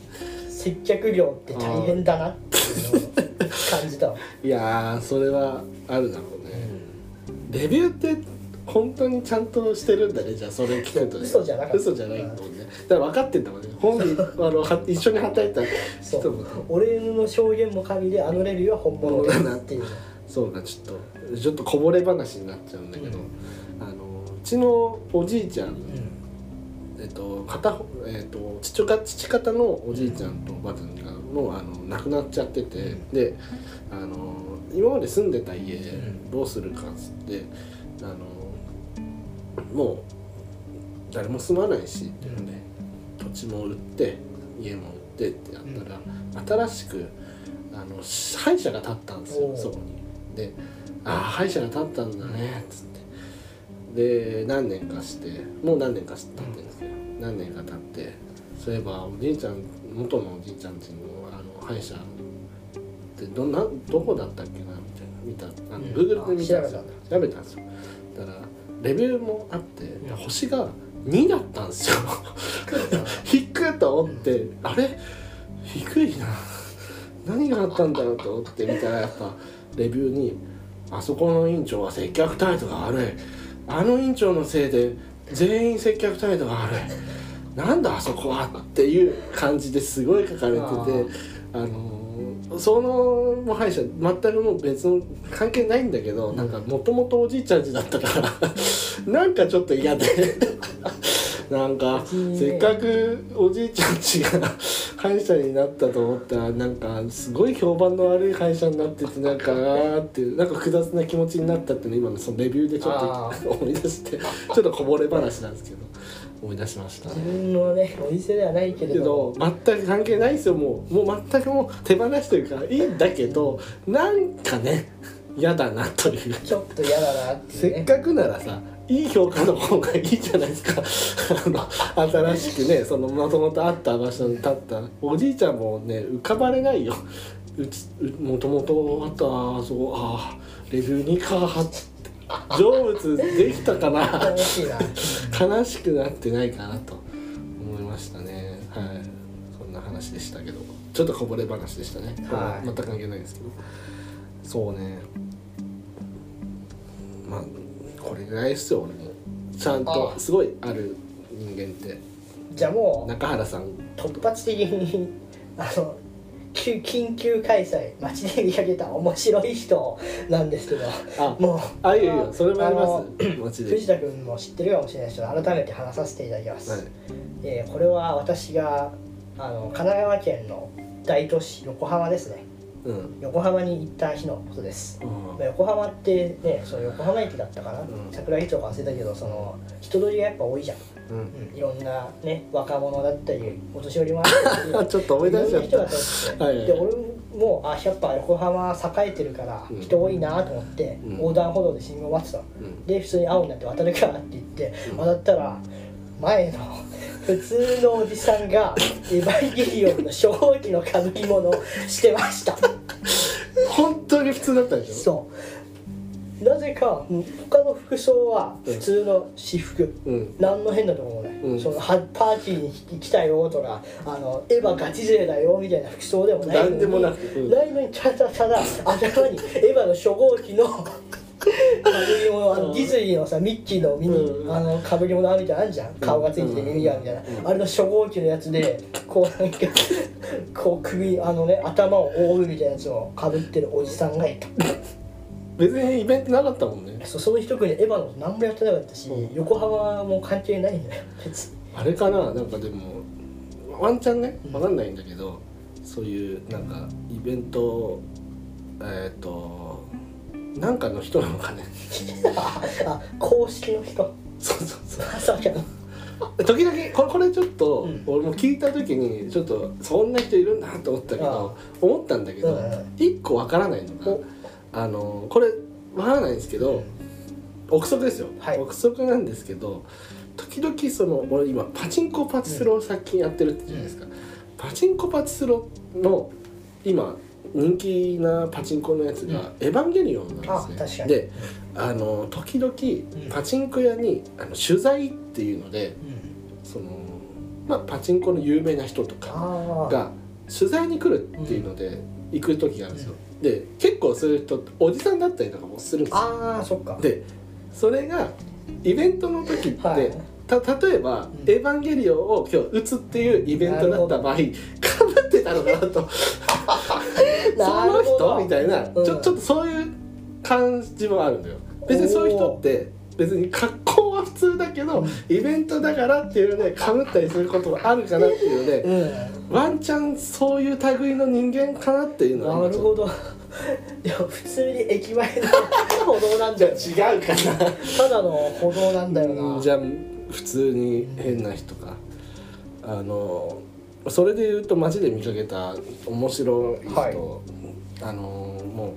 接客業って大変だなっていうのを感じたわいやーそれはあるだろうね、うん、レビューって本当にちゃんとしてるんだね。じゃあそれ聞くとね嘘じゃなかった、嘘じゃないもんね。だから分かってんだもんね本人あの一緒に働いた人も、ね、俺の証言も加味であのレビューは本物だなっていうそうかちょっとちょっとこぼれ話になっちゃうんだけど、うん、あのうちのおじいちゃんえっと片えっと父か父方のおじいちゃんとおばあちゃんがもあの亡くなっちゃってて、うん、であの今まで住んでた家どうするかっつって、うん、あのもう誰も住まないしっていうので、うん、土地も売って家も売ってってやったら、うん、新しくあの歯医者が建ったんですよ、そこに。で、ああ歯医者が建ったんだねっつって。で何年かしてもう何年か経ってるんですけど、うん、何年か経ってそういえばおじいちゃん元のおじいちゃんちのあの歯医者ってどんなどこだったっけなみたいな見たあの Google で見たんですよ、うん、調べたんですよ。だからレビューもあって、うん、星がにだったんですよ。低いと思って、うん、あれ低いな何があったんだろうと思って見たらやっぱレビューにあそこの院長は接客態度が悪い。あの院長のせいで全員接客態度が悪い。なんだあそこはっていう感じですごい書かれてて、あ、あのー、その歯医者全くもう別の関係ないんだけど、なんかもともとおじいちゃん家だったからなんかちょっと嫌でなんかせっかくおじいちゃん家が歯医者になったと思ったらなんかすごい評判の悪い歯医者になっててなんかあーっていうなんか複雑な気持ちになったっていうの今のそのレビューでちょっと思い出してちょっとこぼれ話なんですけど思い出しました、ね、自分のねお店ではないけれど全く関係ないですよ。もうもう全くもう手放してるからいいんだけどなんかね嫌だなというちょっと嫌だなっていう、ね、せっかくならさいい評価の方がいいじゃないですか。あの新しくねそのもともとあった場所に立ったおじいちゃんもね浮かばれないよ。もともとあったあそこあレビューにかって成仏できたかな悲しいな悲しくなってないかなと思いましたね。はい、そんな話でしたけどちょっとこぼれ話でしたね。はい、全く関係ないんですけどそうねまあ。これぐらいっすよ俺もちゃんとすごいある人間って。じゃあもう中原さん突発的にあの緊急開催街で見かけた面白い人なんですけどあもうあいよいよそれもあります街で藤田君も知ってるかもしれないですけど改めて話させていただきます、はい。えー、これは私があの神奈川県の大都市横浜ですね、うん、横浜に行った日のことです、うん。横浜ってね、その横浜駅だったかな、うん、桜木町か忘れたけどその人通りがやっぱ多いじゃん、うんうん、いろんなね若者だったりお年寄りもあったりちょっと思い出しちゃった人た、はいはい、で俺もあやっぱ横浜栄えてるから人多いなと思って、うん、横断歩道で信号待ってた、うん、で普通に青になって渡るからって言って、うん、渡ったら前の普通のおじさんがエヴァンゲリオンの初号機の歌舞伎物をしてました本当に普通だったでしょ。そうなぜか他の服装は普通の私服、うん、何の変なところもない、うん、そのパーティーに行きたいよとかあのエヴァガチ勢だよみたいな服装でもないのに何でもなく、うん、ないのにただただ頭にエヴァの初号機のあのディズニーのさミッキーの耳、うん、あのかぶり物あるじゃんあるじゃん顔がついてて耳がみたいな、うん、あれの初号機のやつでこうなんかこう首あのね頭を覆うみたいなやつをかぶってるおじさんがいた。別にイベントなかったもんね。そうその一組にエヴァの何もやってなかったし、うん、横浜も関係ないんだよ別に。あれかななんかでもワンチャンねわかんないんだけど、うん、そういうなんかイベントえっとなんかの人なのかねあ、公式の人そうそうそうまさか時々これ、これちょっと、うん、俺も聞いた時にちょっとそんな人いるんだと思ったけど思ったんだけど、うん、一個わからないのがあのこれわからないんですけど、うん、憶測ですよ、はい、憶測なんですけど時々その俺今パチンコパチスロを最近やってるってじゃないですか、うん、パチンコパチスロの今人気なパチンコのやつがエヴァンゲリオンなんですね、うん、であの時々パチンコ屋にあの取材っていうので、うんそのまあ、パチンコの有名な人とかが取材に来るっていうので行く時があるんですよ、うん、で結構そういう人おじさんだったりとかもするんですよ。あーそっか。でそれがイベントの時って、はい、た例えば、うん、エヴァンゲリオンを今日打つっていうイベントだった場合被ってたのかなとその人みたいな、うん、ちょ、ちょっとそういう感じもあるんだよ。別にそういう人って別に格好は普通だけどイベントだからっていうのでかぶったりすることがあるかなっていうので、えー、ワンチャンそういう類の人間かなっていうのは。なるほど。いや普通に駅前の歩道なんだよ。違うかな。ただの歩道なんだよな。じゃあ普通に変な人か、うん、あのそれでいうと街で見かけた面白い人、はい、あのも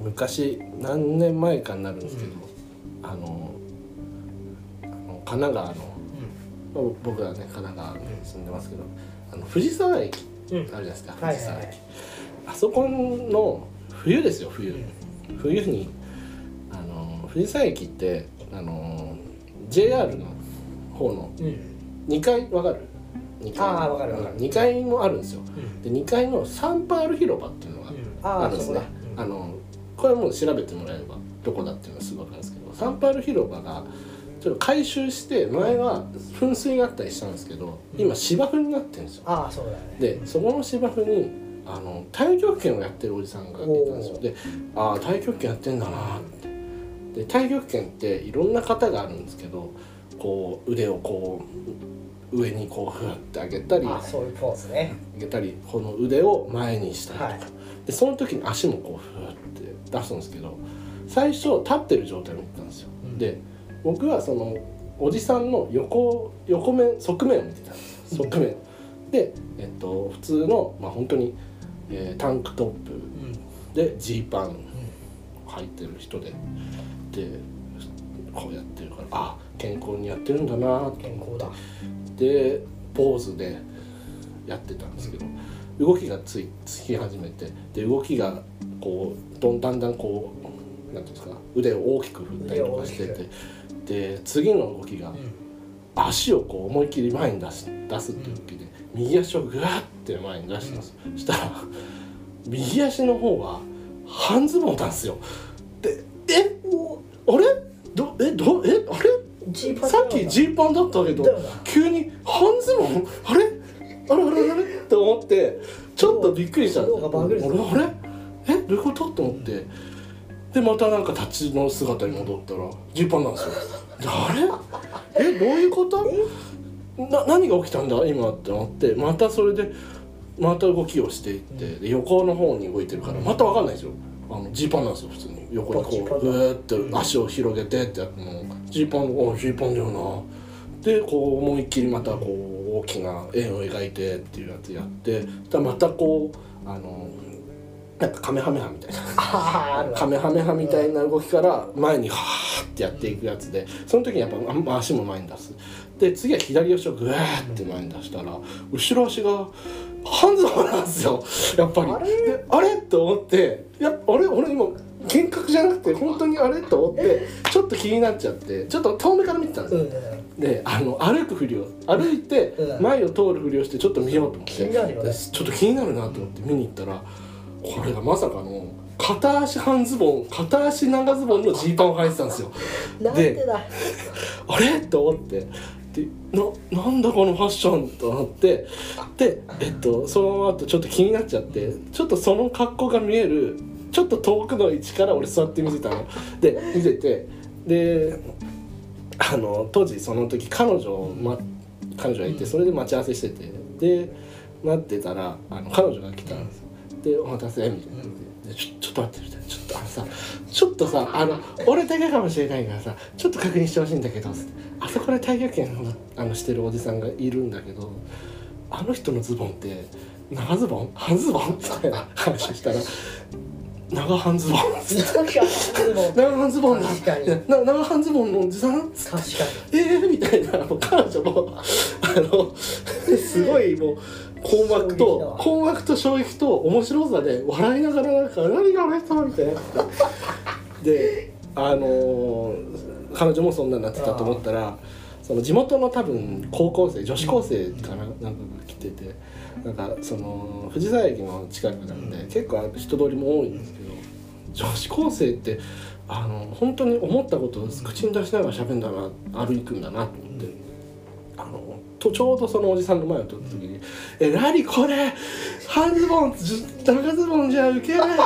う昔何年前かになるんですけど、うん、あのあの神奈川の、うん、僕はね神奈川に住んでますけど、あの藤沢駅あるじゃないですか、うん、藤沢駅、はいはい、あそこの冬ですよ、冬、うん、冬にあの藤沢駅ってあの ジェイアール の方のにかい、わかる？にかい、ああ分かる分かる、にかいもあるんですよ、うん、でにかいのサンパール広場っていうのがあるんですね、うん、あのこれも調べてもらえればどこだっていうのはすぐ分かるんですけど、サンパール広場がちょっと改修して前は噴水があったりしたんですけど、今芝生になってるんですよ、うん、ああそうだね、でそこの芝生にあの太極拳をやってるおじさんがいたんですよ。で、ああ太極拳やってんだなって。で太極拳っていろんな型があるんですけど、こう腕をこう上にこうふって上げたり、あ、そういうポーズね、上げたり、この腕を前にしたりとか、はい、でその時に足もこうふって出すんですけど、最初立ってる状態を見てたんですよ、うん、で僕はそのおじさんの横、横面側面を見てたんですよ、側面で、えっと、普通の、まあ、本当に、えー、タンクトップでジーパン履いてる人で、でこうやってるから、あ、健康にやってるんだなって、健康だでポーズでやってたんですけど、動きがついつき始めて、で動きがこうどんだんだんこうなんていうんですか、腕を大きく振ったりとかしてて、で次の動きが、うん、足をこう思いっきり前に出す出すっていう動きで、うん、右足をグワッて前に出したんです、うん、したら右足の方は半ズボンなんですよ。でえあれどえどえあれさっきジーパンだったけど急に半ズボンあれあれあれあれって思ってちょっとびっくりしたんですよ。あれあれえどういうことと思って、でまたなんか立ちの姿に戻ったらジーパンなんですよ。あれえどういうことな、何が起きたんだ今って思って、またそれでまた動きをしていって、で横の方に動いてるからまた分かんないですよ。あのジーパンなんですよ、普通に横にこうグーッと足を広げてってやってもジーパン、あジーパンだよなでこう思いっきりまたこう大きな円を描いてっていうやつやって、またこうあのなんかカメハメハみたいなカメハメハみたいな動きから前にハーってやっていくやつで、その時にやっぱ足も前に出す。で次は左足をグーって前に出したら後ろ足が半ズボンなんですよ、やっぱり。あれであれと思って、いやあれ俺今幻覚じゃなくて本当にあれと思ってちょっと気になっちゃって、ちょっと遠目から見てたんですよ、うん、であの歩くふりを歩いて前を通るふりをしてちょっと見ようと思って、うん、ちょっと気になるなと思って見に行ったら、これがまさかの片足半ズボン片足長ズボンのジーパンを履いてたんですよ。なんでだあれと思ってな, なんだこのファッションと思って、で、えっと、その後ちょっと気になっちゃって、ちょっとその格好が見えるちょっと遠くの位置から俺座って見てたので見てて、であの当時その時彼女を、ま、彼女がいて、それで待ち合わせしてて、で待ってたらあの彼女が来たんですよ。でお待たせみたいなで、ちょ、ちょっと待ってみたいな、ちょっとあのさちょっとさあの俺だけかもしれないからさちょっと確認してほしいんだけど、あそこで太極拳をあのしてるおじさんがいるんだけど、あの人のズボンって長ズボン半ズボンみたいな話したら長半ズボン長半ズボンだ長半ズボンのおじさん確かにえーみたいな、もう彼女もあのすごいもう困惑と困惑と衝撃と面白さで笑いながらなんか何があの人みたいなであのー、彼女もそんなになってたと思ったら、その地元の多分高校生女子高生かな、なんか来てて、なんかその藤沢駅の近くなんで結構人通りも多いんですけど、女子高生ってあの本当に思ったことを口に出しながら喋るんだな、歩くんだなと思って、あのとちょうどそのおじさんの前を撮った時に「え何これ半ズボン長ズボンじゃウケない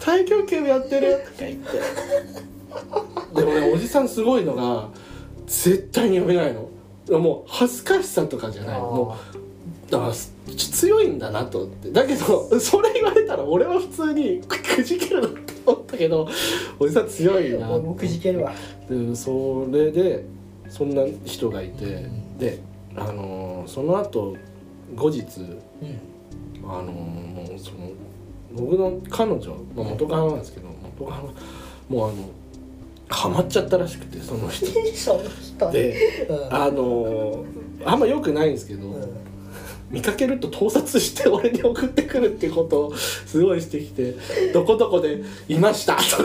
太極拳やってる」とか言って。でもねおじさんすごいのが絶対に読めないの。もう恥ずかしさとかじゃない、もうだから強いんだなと思って。だけどそれ言われたら俺は普通にくじけるなって思ったけど、おじさん強いよな。もうくじけるわ。でそれでそんな人がいて、うん、であのー、その後後日、うん、あのー、その僕の彼女、まあ、元カノなんですけど、元カノもうあのハマっちゃったらしくてその人その人で、うん、あのー、あんま良くないんですけど、うん、見かけると盗撮して俺に送ってくるってことをすごいしてきてどこどこでいましたとか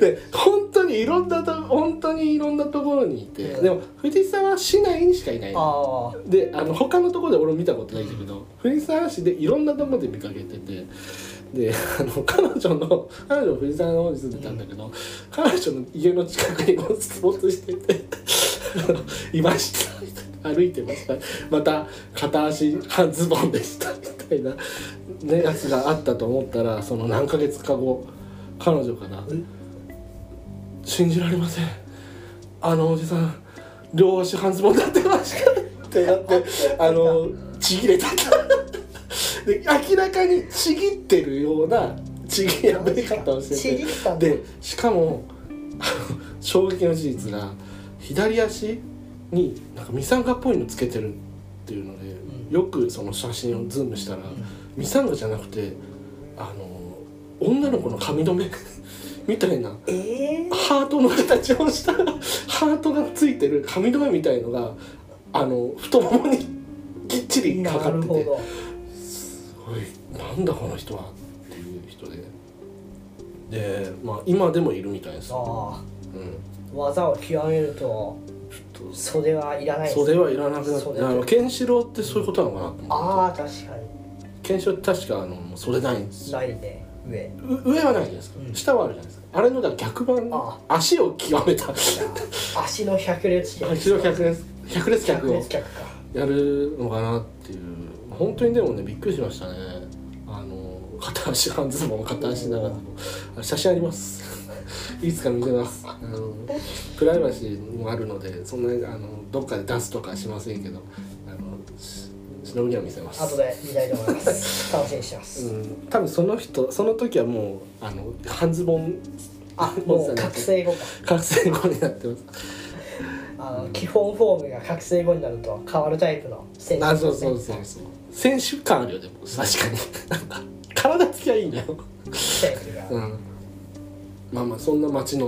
で本当にいろんなと本当にいろんなところにいて、うん、でも藤沢市内にしかいないので、あの他のところで俺も見たことないんだけど、藤沢市でいろんなところで見かけてて。であの彼女の彼女藤沢の方に住んでたんだけど、うん、彼女の家の近くに没没してていましたみたいな、歩いてました、また片足半ズボンでしたみたいな、ね、やつがあったと思ったら、その何ヶ月か後彼女から「信じられません、あのおじさん両足半ズボンになってました」ってなって、あのちぎれたで明らかにちぎってるようなちぎられ方をしてて、でしかも衝撃の事実が左足になんかミサンガっぽいのつけてるっていうので、うん、よくその写真をズームしたら、うん、ミサンガじゃなくてあの女の子の髪留めみたいな、えー、ハートの形をしたハートがついてる髪留めみたいのがあの太ももにぎっちりかかってて。なんだこの人はっていう人で、で、まあ、今でもいるみたいです。あ、うん、技を極めると袖はいらないです、ね、袖はいらなくなって、あのケンシロウってそういうことなのかなと思って。ああ確かにケンシロウって確かあの袖ないんですよ。ないね、上上はないじゃないですか、うん、下はあるじゃないですか。あれのだ逆版、ああ足を極めた足の百裂脚、足の百裂百裂脚をやるのかなっていう。本当にでもねびっくりしましたね。あの片足半ズボン片足長ズボン、写真ありますいつか見せます。あのプライバシーもあるのでそんなにあのどっかで出すとかしませんけど、あの忍には見せます。後で見たいと思います楽しみにしてます、うん、多分その人その時はもうあの半ズボン、あもう覚醒後か覚醒後になってます。あの基本フォームが覚醒後になると変わるタイプの選手、ね、あそうそうそうそう、選手感あるよ。でも確かに体つきはいいんだようん、まあまあそんな街の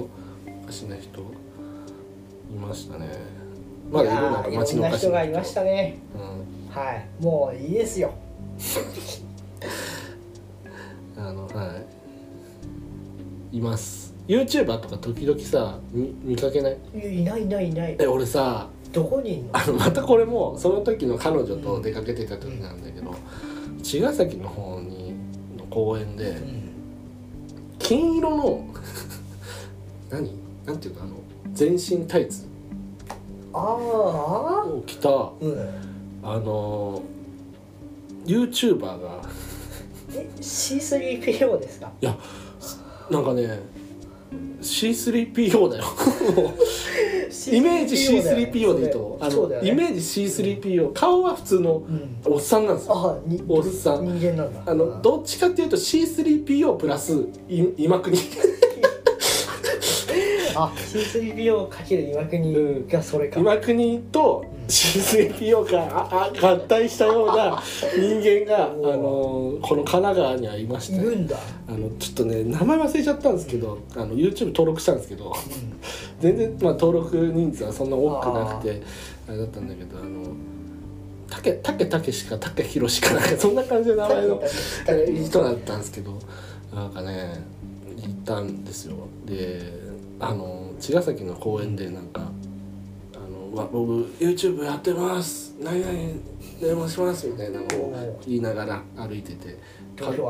おかしな人いましたね。まだいろんな街のおかしな人、いろんな人がいましたね、うん、はい、もういいですよあのはいいます。 YouTuber とか時々さ 見, 見かけないいないいないいない。え俺さどこにいんの？あのまたこれもその時の彼女と出かけてた時なんだけど、うん、茅ヶ崎の方にの公園で、うん、金色の何なんていうかあの全身タイツを着た、うん、あの YouTuber がえ シースリーピーオー ですか？いやなんかねシースリーピーオー だよイメージ シースリーピーオー でいいと思う。イメージ シースリーピーオー、顔は普通のおっさんなんですよ、うん、おっさん人間なんだ。あのどっちかっていうと シースリーピーオー プラス今国あ シースリーピーオー かける今国がそれか、うん、今国と シースリーピーオー が合体したような人間があのこの神奈川にはいまして、いるんだ。あのちょっとね名前忘れちゃったんですけど、あの YouTube 登録したんですけど、うん、全然、まあ、登録人数はそんな多くなくてあれだったんだけど、あのたけたけたけしかたけひろしかなんかそんな感じの名前の人だったんですけど、なんかね行ったんですよ。であの茅ヶ崎の公園でなんか「あの僕 YouTube やってます何々電話します」みたいなのを言いながら歩いてて、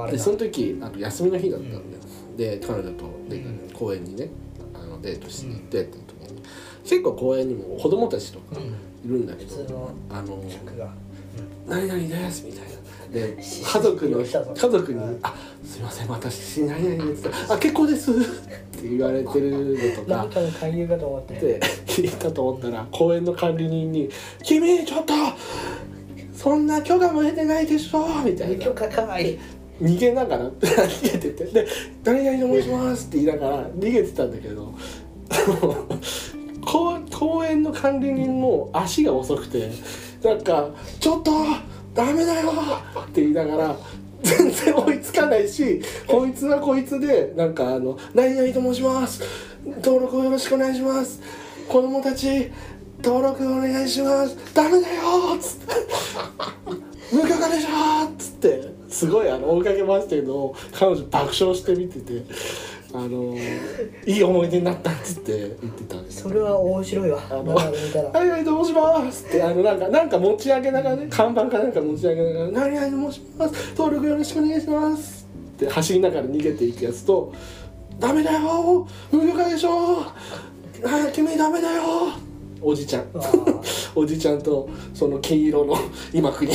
でその時あの休みの日だったんだよ、うん、で彼女と、ね、うん、公園にねあのデートしに行ってって時に、結構公園にも子供たちとかいるんだけど、うん、あの何々ですみたいなで家族の家族にあすいません私何々ですあ結構ですって言われてるのとか何かの勧誘かと思って聞いたと思ったら公園の管理人に君ちょっとそんな許可も得てないでしょみたいな許可かない逃げながら逃げててで何々と申しますって言いながら逃げてたんだけど公園の管理人も足が遅くてなんかちょっとダメだよって言いながら全然追いつかないしこいつはこいつでなんかあの何々と申します登録をよろしくお願いします子供たち登録お願いしますダメだよーっつって無許可でしょーっつってすごいあの追いかけ回してるのを彼女爆笑して見ててあのいい思い出になったっつって言ってたんです。それは面白いわ。あのはいはいどうしますってあのなんかなんか持ち上げながらね看板かなんか持ち上げながら何々どうします登録よろしくお願いしますって走りながら逃げていくやつとダメだよー無許可でしょー君ダメだよーおじちゃんおじちゃんとその金色の今国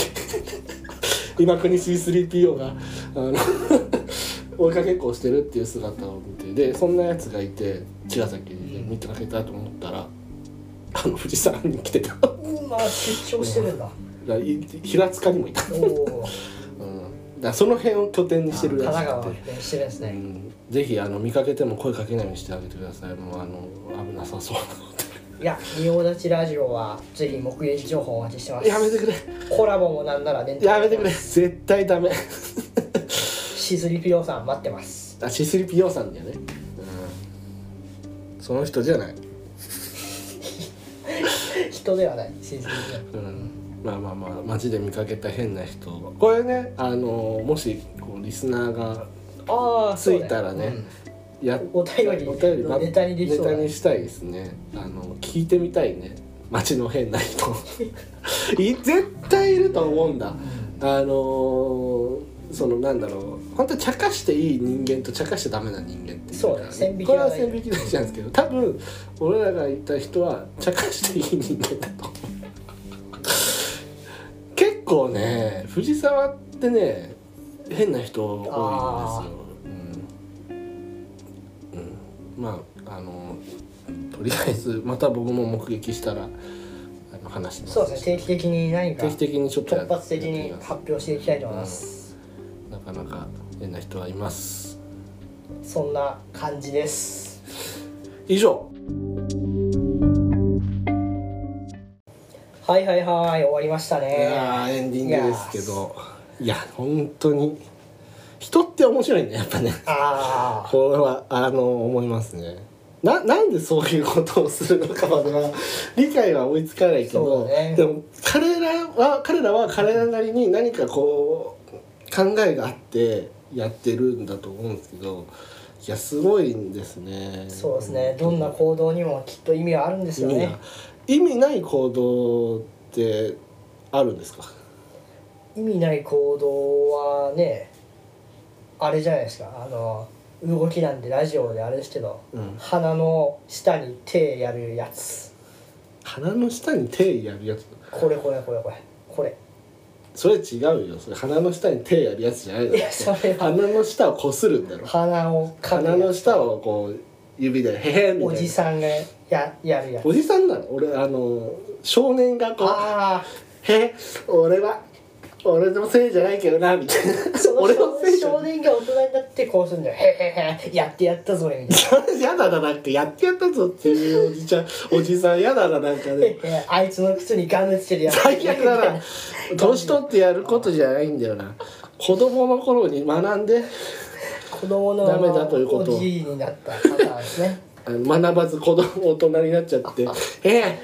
今国 シースリーピーオー があの追いかけっこをしてるっていう姿を見てでそんなやつがいて茅ヶ崎で見かけたと思ったらあの富士山に来てたまあ出張してるんだ平塚にもいたおだその辺を拠点にしてるらしくて神奈川を拠点にしてるんですね、うん、ぜひあの見かけても声かけないようにしてあげてくださいもうあの危なさそうなのでいや、仁王立ちラジオはぜひ目撃情報をお待ちしてます。やめてくれ。コラボもなんなら連帯。やめてくれ。絶対ダメ。シースリーピーオー さん待ってます。あ、シースリーピーオー さんだよね。うん、その人じゃない。人ではない。シースリーピーオー。うん。まあまあまあ街で見かけた変な人。これね、あのもしこうリスナーがついたらね。やお便りお便りネタにできそうだ、ね、ネタにしたいですねあの聞いてみたいね街の変な人絶対いると思うんだあのそのなんだろう本当に茶化していい人間と茶化しちゃダメな人間っていうそうだ線引きこれは線引き大事なんですけど多分俺らが言った人は茶化していい人間だと結構ね藤沢ってね変な人多いんですよまああのとりあえずまた僕も目撃したらあの話しますそうですね定期的に何か定期的にちょっと突発的に発表していきたいと思います、うん、なかなか変な人はいますそんな感じです以上はいはいはい終わりましたねいやエンディングですけどいや本当に人って面白いねやっぱねあこれはあの思いますね な, なんでそういうことをするのかまでは理解は追いつかないけど、ね、でも彼らは彼らは彼らなりに何かこう考えがあってやってるんだと思うんですけどいやすごいんですねそうですねどんな行動にもきっと意味はあるんですよね意味ない行動ってあるんですか意味ない行動はねあれじゃないですかあの動きなんでラジオであれですけど、うん、鼻の下に手やるやつ鼻の下に手やるやつこれこれこれこれこれそれ違うよそれ鼻の下に手やるやつじゃないのいやそれ鼻の下をこするんだろ鼻を鼻の下をこう指でへへみたいなおじさんが や, やるやつおじさんなの俺あの少年がこうあへ俺は俺のせいじゃないけどなみたいなその俺のせい少年が大人になってこうするんだよへへへやってやったぞみたいなやだななんかやってやったぞっていうおじちゃんおじさんやだななんかねあいつの靴にガムつけてやる最悪だな年取ってやることじゃないんだよな子供の頃に学んで子供のダメだということをおじいになったパターンですね学ばず子供大人になっちゃってえー、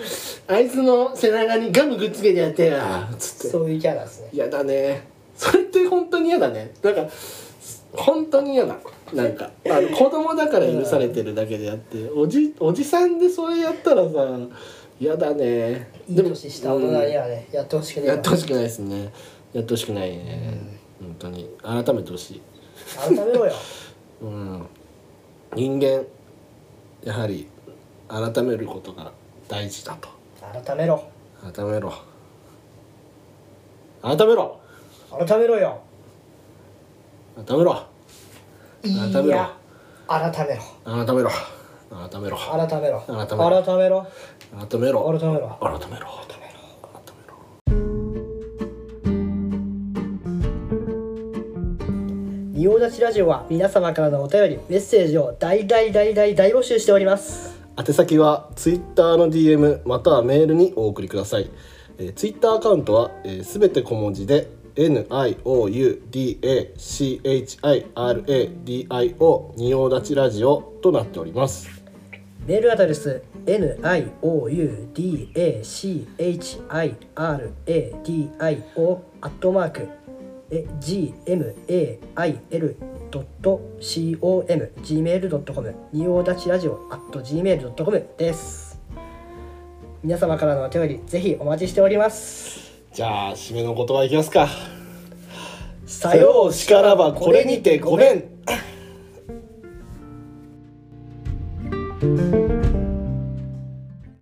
あいつの背中にガムくっつけてやってやつってそういうキャラですねやだねそれって本当にやだねなんか本当にやだなんかあの子供だから許されてるだけであっておじ、おじさんでそれやったらさやだねでもいい年した大人にはね、うん、やってほしくないやってほしくないですねやってほしくないね、うん、本当に改めてほしい改めろよ、うん、人間やはり改めることが大事だと改めろ改めろ改めろ改めろよ改めろ改めろ改めろ改めろ改めろ改めろ改めろ改めろ改めろ改めろ改めろ改めろ仁王立ちラジオは皆様からのお便りメッセージを大大大大大募集しております。宛先はツイッターの ディーエム またはメールにお送りください。えー、ツイッターアカウントはすべ、えー、て小文字で NIOUDACHIRADIO 仁王立ちラジオとなっております。メールアドレス NIOUDACHIRADIO アットマークジーメールドットコム ジーメールドットコム 仁王立ちラジオ アットマークジーメールドットコム です。皆様からのお便りぜひお待ちしております。じゃあ締めの言葉いきますか。さようしからばこれにてごめん